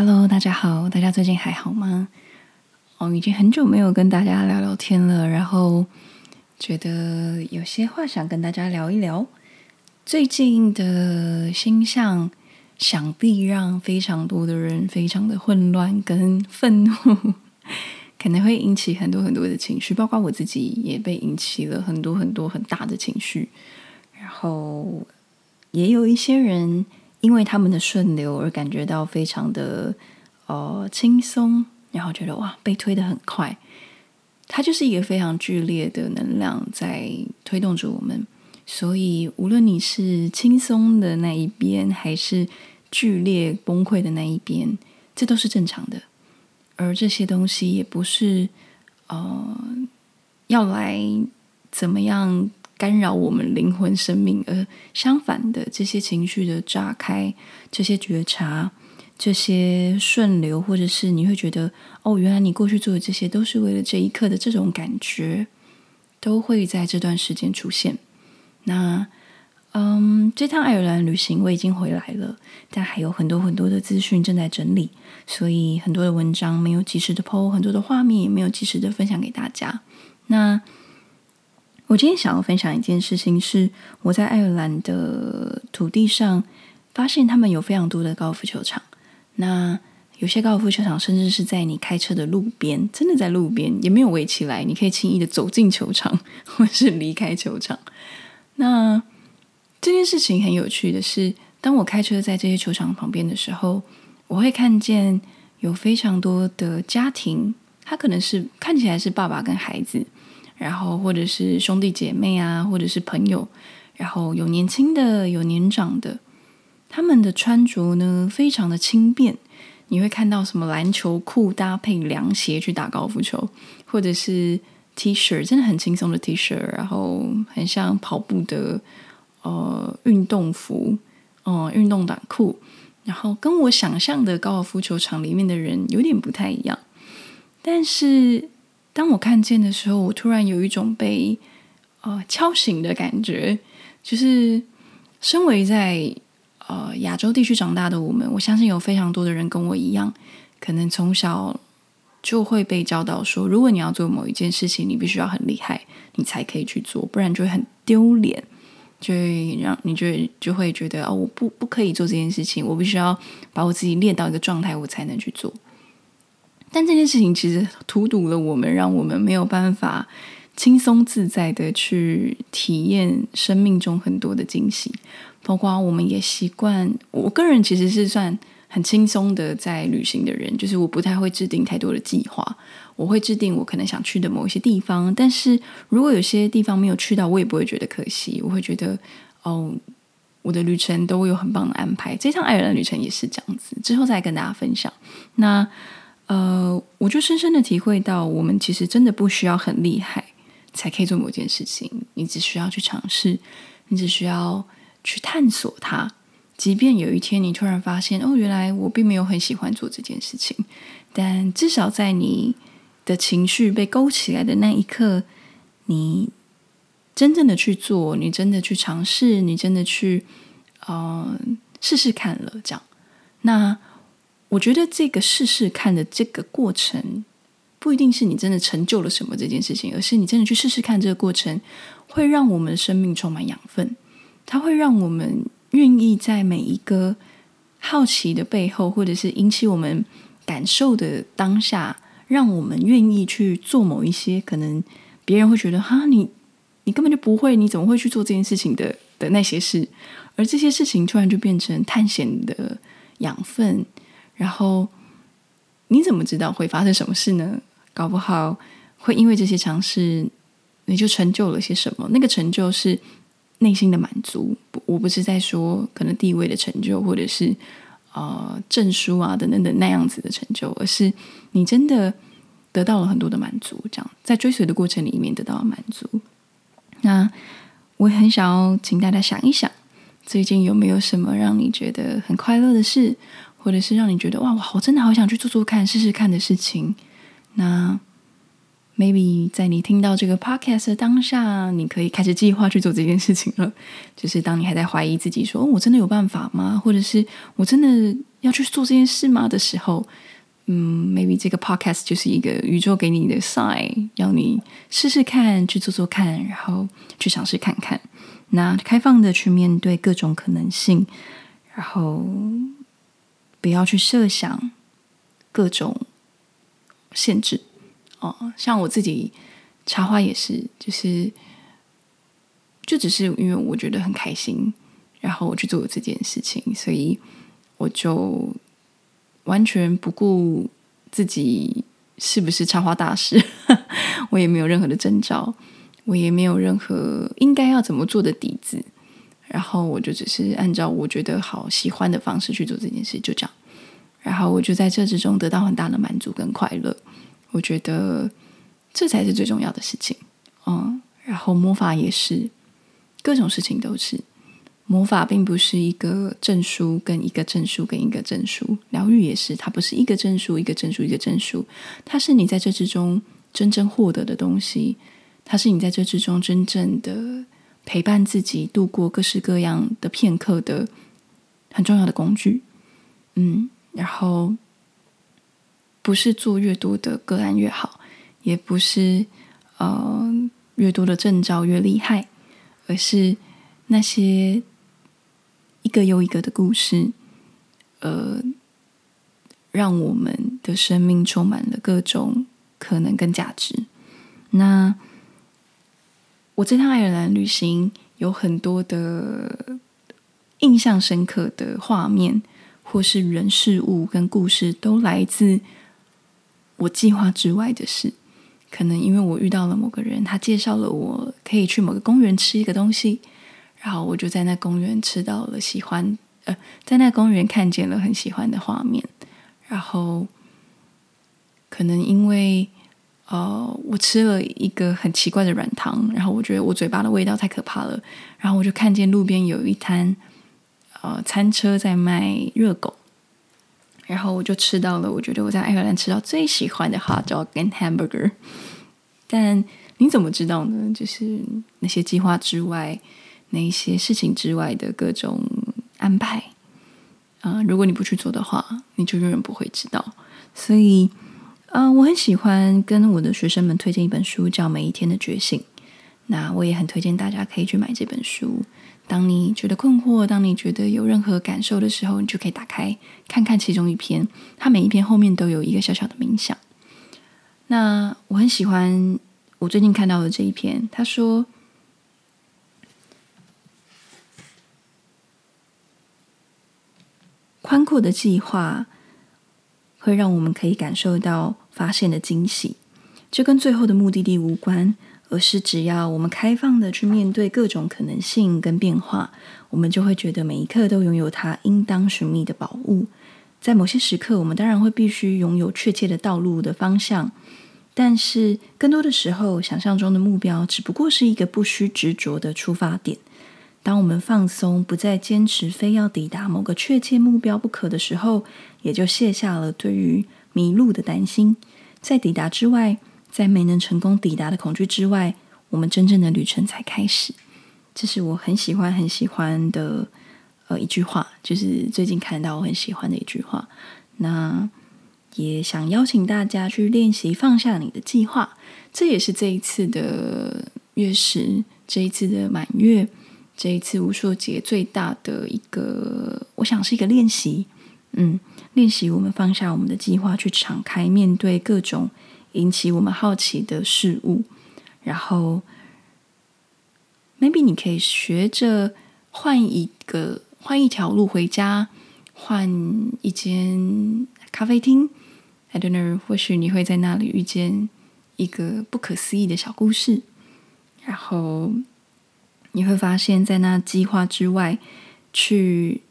Hello， 大家好，大家最近还好吗？已经很久没有跟大家聊聊天了，然后觉得有些话想跟大家聊一聊。最近的星象想必让非常多的人非常的混乱跟愤怒，可能会引起很多很多的情绪，包括我自己也被引起了很多很多很大的情绪。然后也有一些人因为他们的顺流而感觉到非常的轻松，然后觉得哇被推得很快，它就是一个非常剧烈的能量在推动着我们。所以无论你是轻松的那一边还是剧烈崩溃的那一边，这都是正常的，而这些东西也不是要来怎么样干扰我们灵魂生命，而相反的，这些情绪的炸开，这些觉察，这些顺流，或者是你会觉得原来你过去做的这些都是为了这一刻的这种感觉，都会在这段时间出现。那这趟爱尔兰旅行我已经回来了，但还有很多很多的资讯正在整理，所以很多的文章没有及时的 po， 很多的画面也没有及时的分享给大家。那我今天想要分享一件事情，是我在爱尔兰的土地上发现他们有非常多的高尔夫球场。那有些高尔夫球场甚至是在你开车的路边，真的在路边，也没有围起来，你可以轻易的走进球场或是离开球场。那这件事情很有趣的是，当我开车在这些球场旁边的时候，我会看见有非常多的家庭，他可能是看起来是爸爸跟孩子，然后或者是兄弟姐妹啊，或者是朋友，然后有年轻的有年长的，他们的穿着呢非常的轻便，你会看到什么篮球裤搭配凉鞋去打高尔夫球，或者是 T 恤，真的很轻松的 T 恤，然后很像跑步的运动服，运动短裤，然后跟我想象的高尔夫球场里面的人有点不太一样。但是当我看见的时候，我突然有一种被敲醒的感觉，就是身为在亚洲地区长大的我们，我相信有非常多的人跟我一样，可能从小就会被教导说，如果你要做某一件事情，你必须要很厉害，你才可以去做，不然就会很丢脸，就会让你就会觉得我不可以做这件事情，我必须要把我自己练到一个状态，我才能去做。但这件事情其实荼毒了我们，让我们没有办法轻松自在的去体验生命中很多的惊喜，包括我们也习惯，我个人其实是算很轻松的在旅行的人，就是我不太会制定太多的计划，我会制定我可能想去的某一些地方，但是如果有些地方没有去到，我也不会觉得可惜，我会觉得我的旅程都有很棒的安排。这趟爱尔兰旅程也是这样子，之后再跟大家分享。那我就深深的体会到，我们其实真的不需要很厉害才可以做某件事情，你只需要去尝试，你只需要去探索它。即便有一天你突然发现原来我并没有很喜欢做这件事情，但至少在你的情绪被勾起来的那一刻，你真正的去做，你真的去尝试，你真的去试试看了这样。那我觉得这个试试看的这个过程，不一定是你真的成就了什么这件事情，而是你真的去试试看，这个过程会让我们生命充满养分，它会让我们愿意在每一个好奇的背后，或者是引起我们感受的当下，让我们愿意去做某一些可能别人会觉得哈，你根本就不会，你怎么会去做这件事情的那些事，而这些事情突然就变成探险的养分。然后你怎么知道会发生什么事呢？搞不好会因为这些尝试，你就成就了些什么，那个成就是内心的满足。我不是在说可能地位的成就，或者是证书啊等等的那样子的成就，而是你真的得到了很多的满足，这样在追随的过程里面得到了满足。那我很想要请大家想一想，最近有没有什么让你觉得很快乐的事，或者是让你觉得哇，我真的好想去做做看试试看的事情。那 maybe 在你听到这个 podcast 的当下，你可以开始计划去做这件事情了。就是当你还在怀疑自己说，我真的有办法吗？或者是我真的要去做这件事吗的时候，maybe 这个 podcast 就是一个宇宙给你的 sign， 要你试试看，去做做看，然后去尝试看看。那开放的去面对各种可能性，然后不要去设想各种限制。像我自己插花也是，就只是因为我觉得很开心，然后我去做这件事情，所以我就完全不顾自己是不是插花大师我也没有任何的征兆，我也没有任何应该要怎么做的底子，然后我就只是按照我觉得好喜欢的方式去做这件事，就这样。然后我就在这之中得到很大的满足跟快乐，我觉得这才是最重要的事情。然后魔法也是，各种事情都是。魔法并不是一个证书跟一个证书跟一个证书，疗愈也是，它不是一个证书一个证书一个证书，它是你在这之中真正获得的东西，它是你在这之中真正的陪伴自己度过各式各样的片刻的很重要的工具。然后不是做越多的个案越好，也不是越多的证照越厉害，而是那些一个又一个的故事，让我们的生命充满了各种可能跟价值。那我这趟爱尔兰旅行有很多的印象深刻的画面，或是人事物跟故事，都来自我计划之外的事。可能因为我遇到了某个人，他介绍了我可以去某个公园吃一个东西，然后我就在那公园吃到了在那公园看见了很喜欢的画面。然后可能因为我吃了一个很奇怪的软糖，然后我觉得我嘴巴的味道太可怕了，然后我就看见路边有一摊餐车在卖热狗，然后我就吃到了我觉得我在爱尔兰吃到最喜欢的 hot dog 跟 hamburger。 但你怎么知道呢？就是那些计划之外，那些事情之外的各种安排，如果你不去做的话，你就永远不会知道。所以我很喜欢跟我的学生们推荐一本书叫《每一天的觉醒》，那我也很推荐大家可以去买这本书。当你觉得困惑，当你觉得有任何感受的时候，你就可以打开看看其中一篇，它每一篇后面都有一个小小的冥想。那我很喜欢我最近看到的这一篇，他说宽阔的计划会让我们可以感受到发现的惊喜，这跟最后的目的地无关，而是只要我们开放的去面对各种可能性跟变化，我们就会觉得每一刻都拥有它应当寻觅的宝物。在某些时刻，我们当然会必须拥有确切的道路的方向，但是更多的时候，想象中的目标只不过是一个不需执着的出发点。当我们放松，不再坚持非要抵达某个确切目标不可的时候，也就卸下了对于迷路的担心。在抵达之外，在没能成功抵达的恐惧之外，我们真正的旅程才开始。这是我很喜欢很喜欢的一句话，就是最近看到我很喜欢的一句话。那也想邀请大家去练习放下你的计划，这也是这一次的月食，这一次的满月，这一次无数节最大的一个，我想是一个练习。练习我们放下我们的计划，去敞开面对各种引起我们好奇的事物。然后 maybe 你可以学着换一条路回家，换一间咖啡厅， I don't know， 或许你会在那里遇见一个不可思议的小故事。然后你会发现在那计划之外，去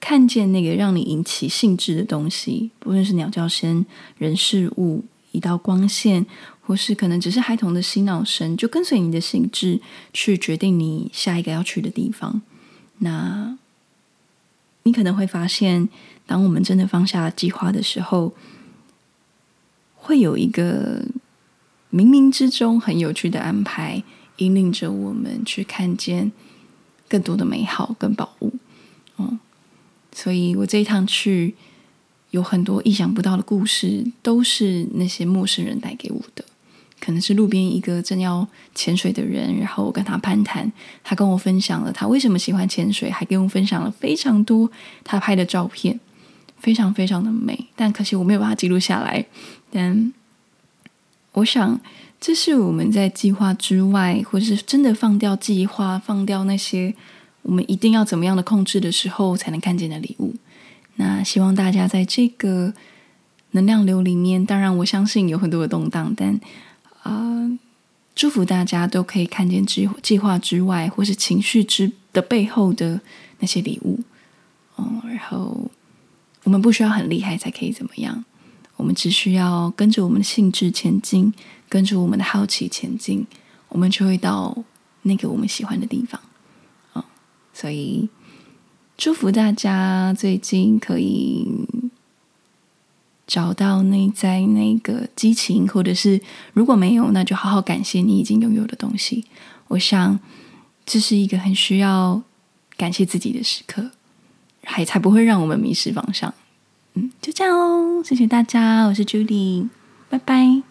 看见那个让你引起兴致的东西，不论是鸟叫声、人事物、一道光线，或是可能只是孩童的嬉闹声，就跟随你的兴致去决定你下一个要去的地方。那你可能会发现，当我们真的放下计划的时候，会有一个冥冥之中很有趣的安排，引领着我们去看见更多的美好跟宝物。所以我这一趟去有很多意想不到的故事，都是那些陌生人带给我的。可能是路边一个正要潜水的人，然后我跟他攀谈，他跟我分享了他为什么喜欢潜水，还跟我分享了非常多他拍的照片，非常非常的美，但可惜我没有把它记录下来。但我想这是我们在计划之外，或是真的放掉计划，放掉那些我们一定要怎么样的控制的时候，才能看见的礼物。那希望大家在这个能量流里面，当然我相信有很多的动荡，但祝福大家都可以看见计划之外，或是情绪的背后的那些礼物。然后我们不需要很厉害才可以怎么样，我们只需要跟着我们的兴致前进，跟着我们的好奇前进，我们就会到那个我们喜欢的地方。所以祝福大家最近可以找到内在那个激情，或者是如果没有，那就好好感谢你已经拥有的东西。我想这是一个很需要感谢自己的时刻，还才不会让我们迷失方向。就这样哦，谢谢大家，我是 Julie， 拜拜。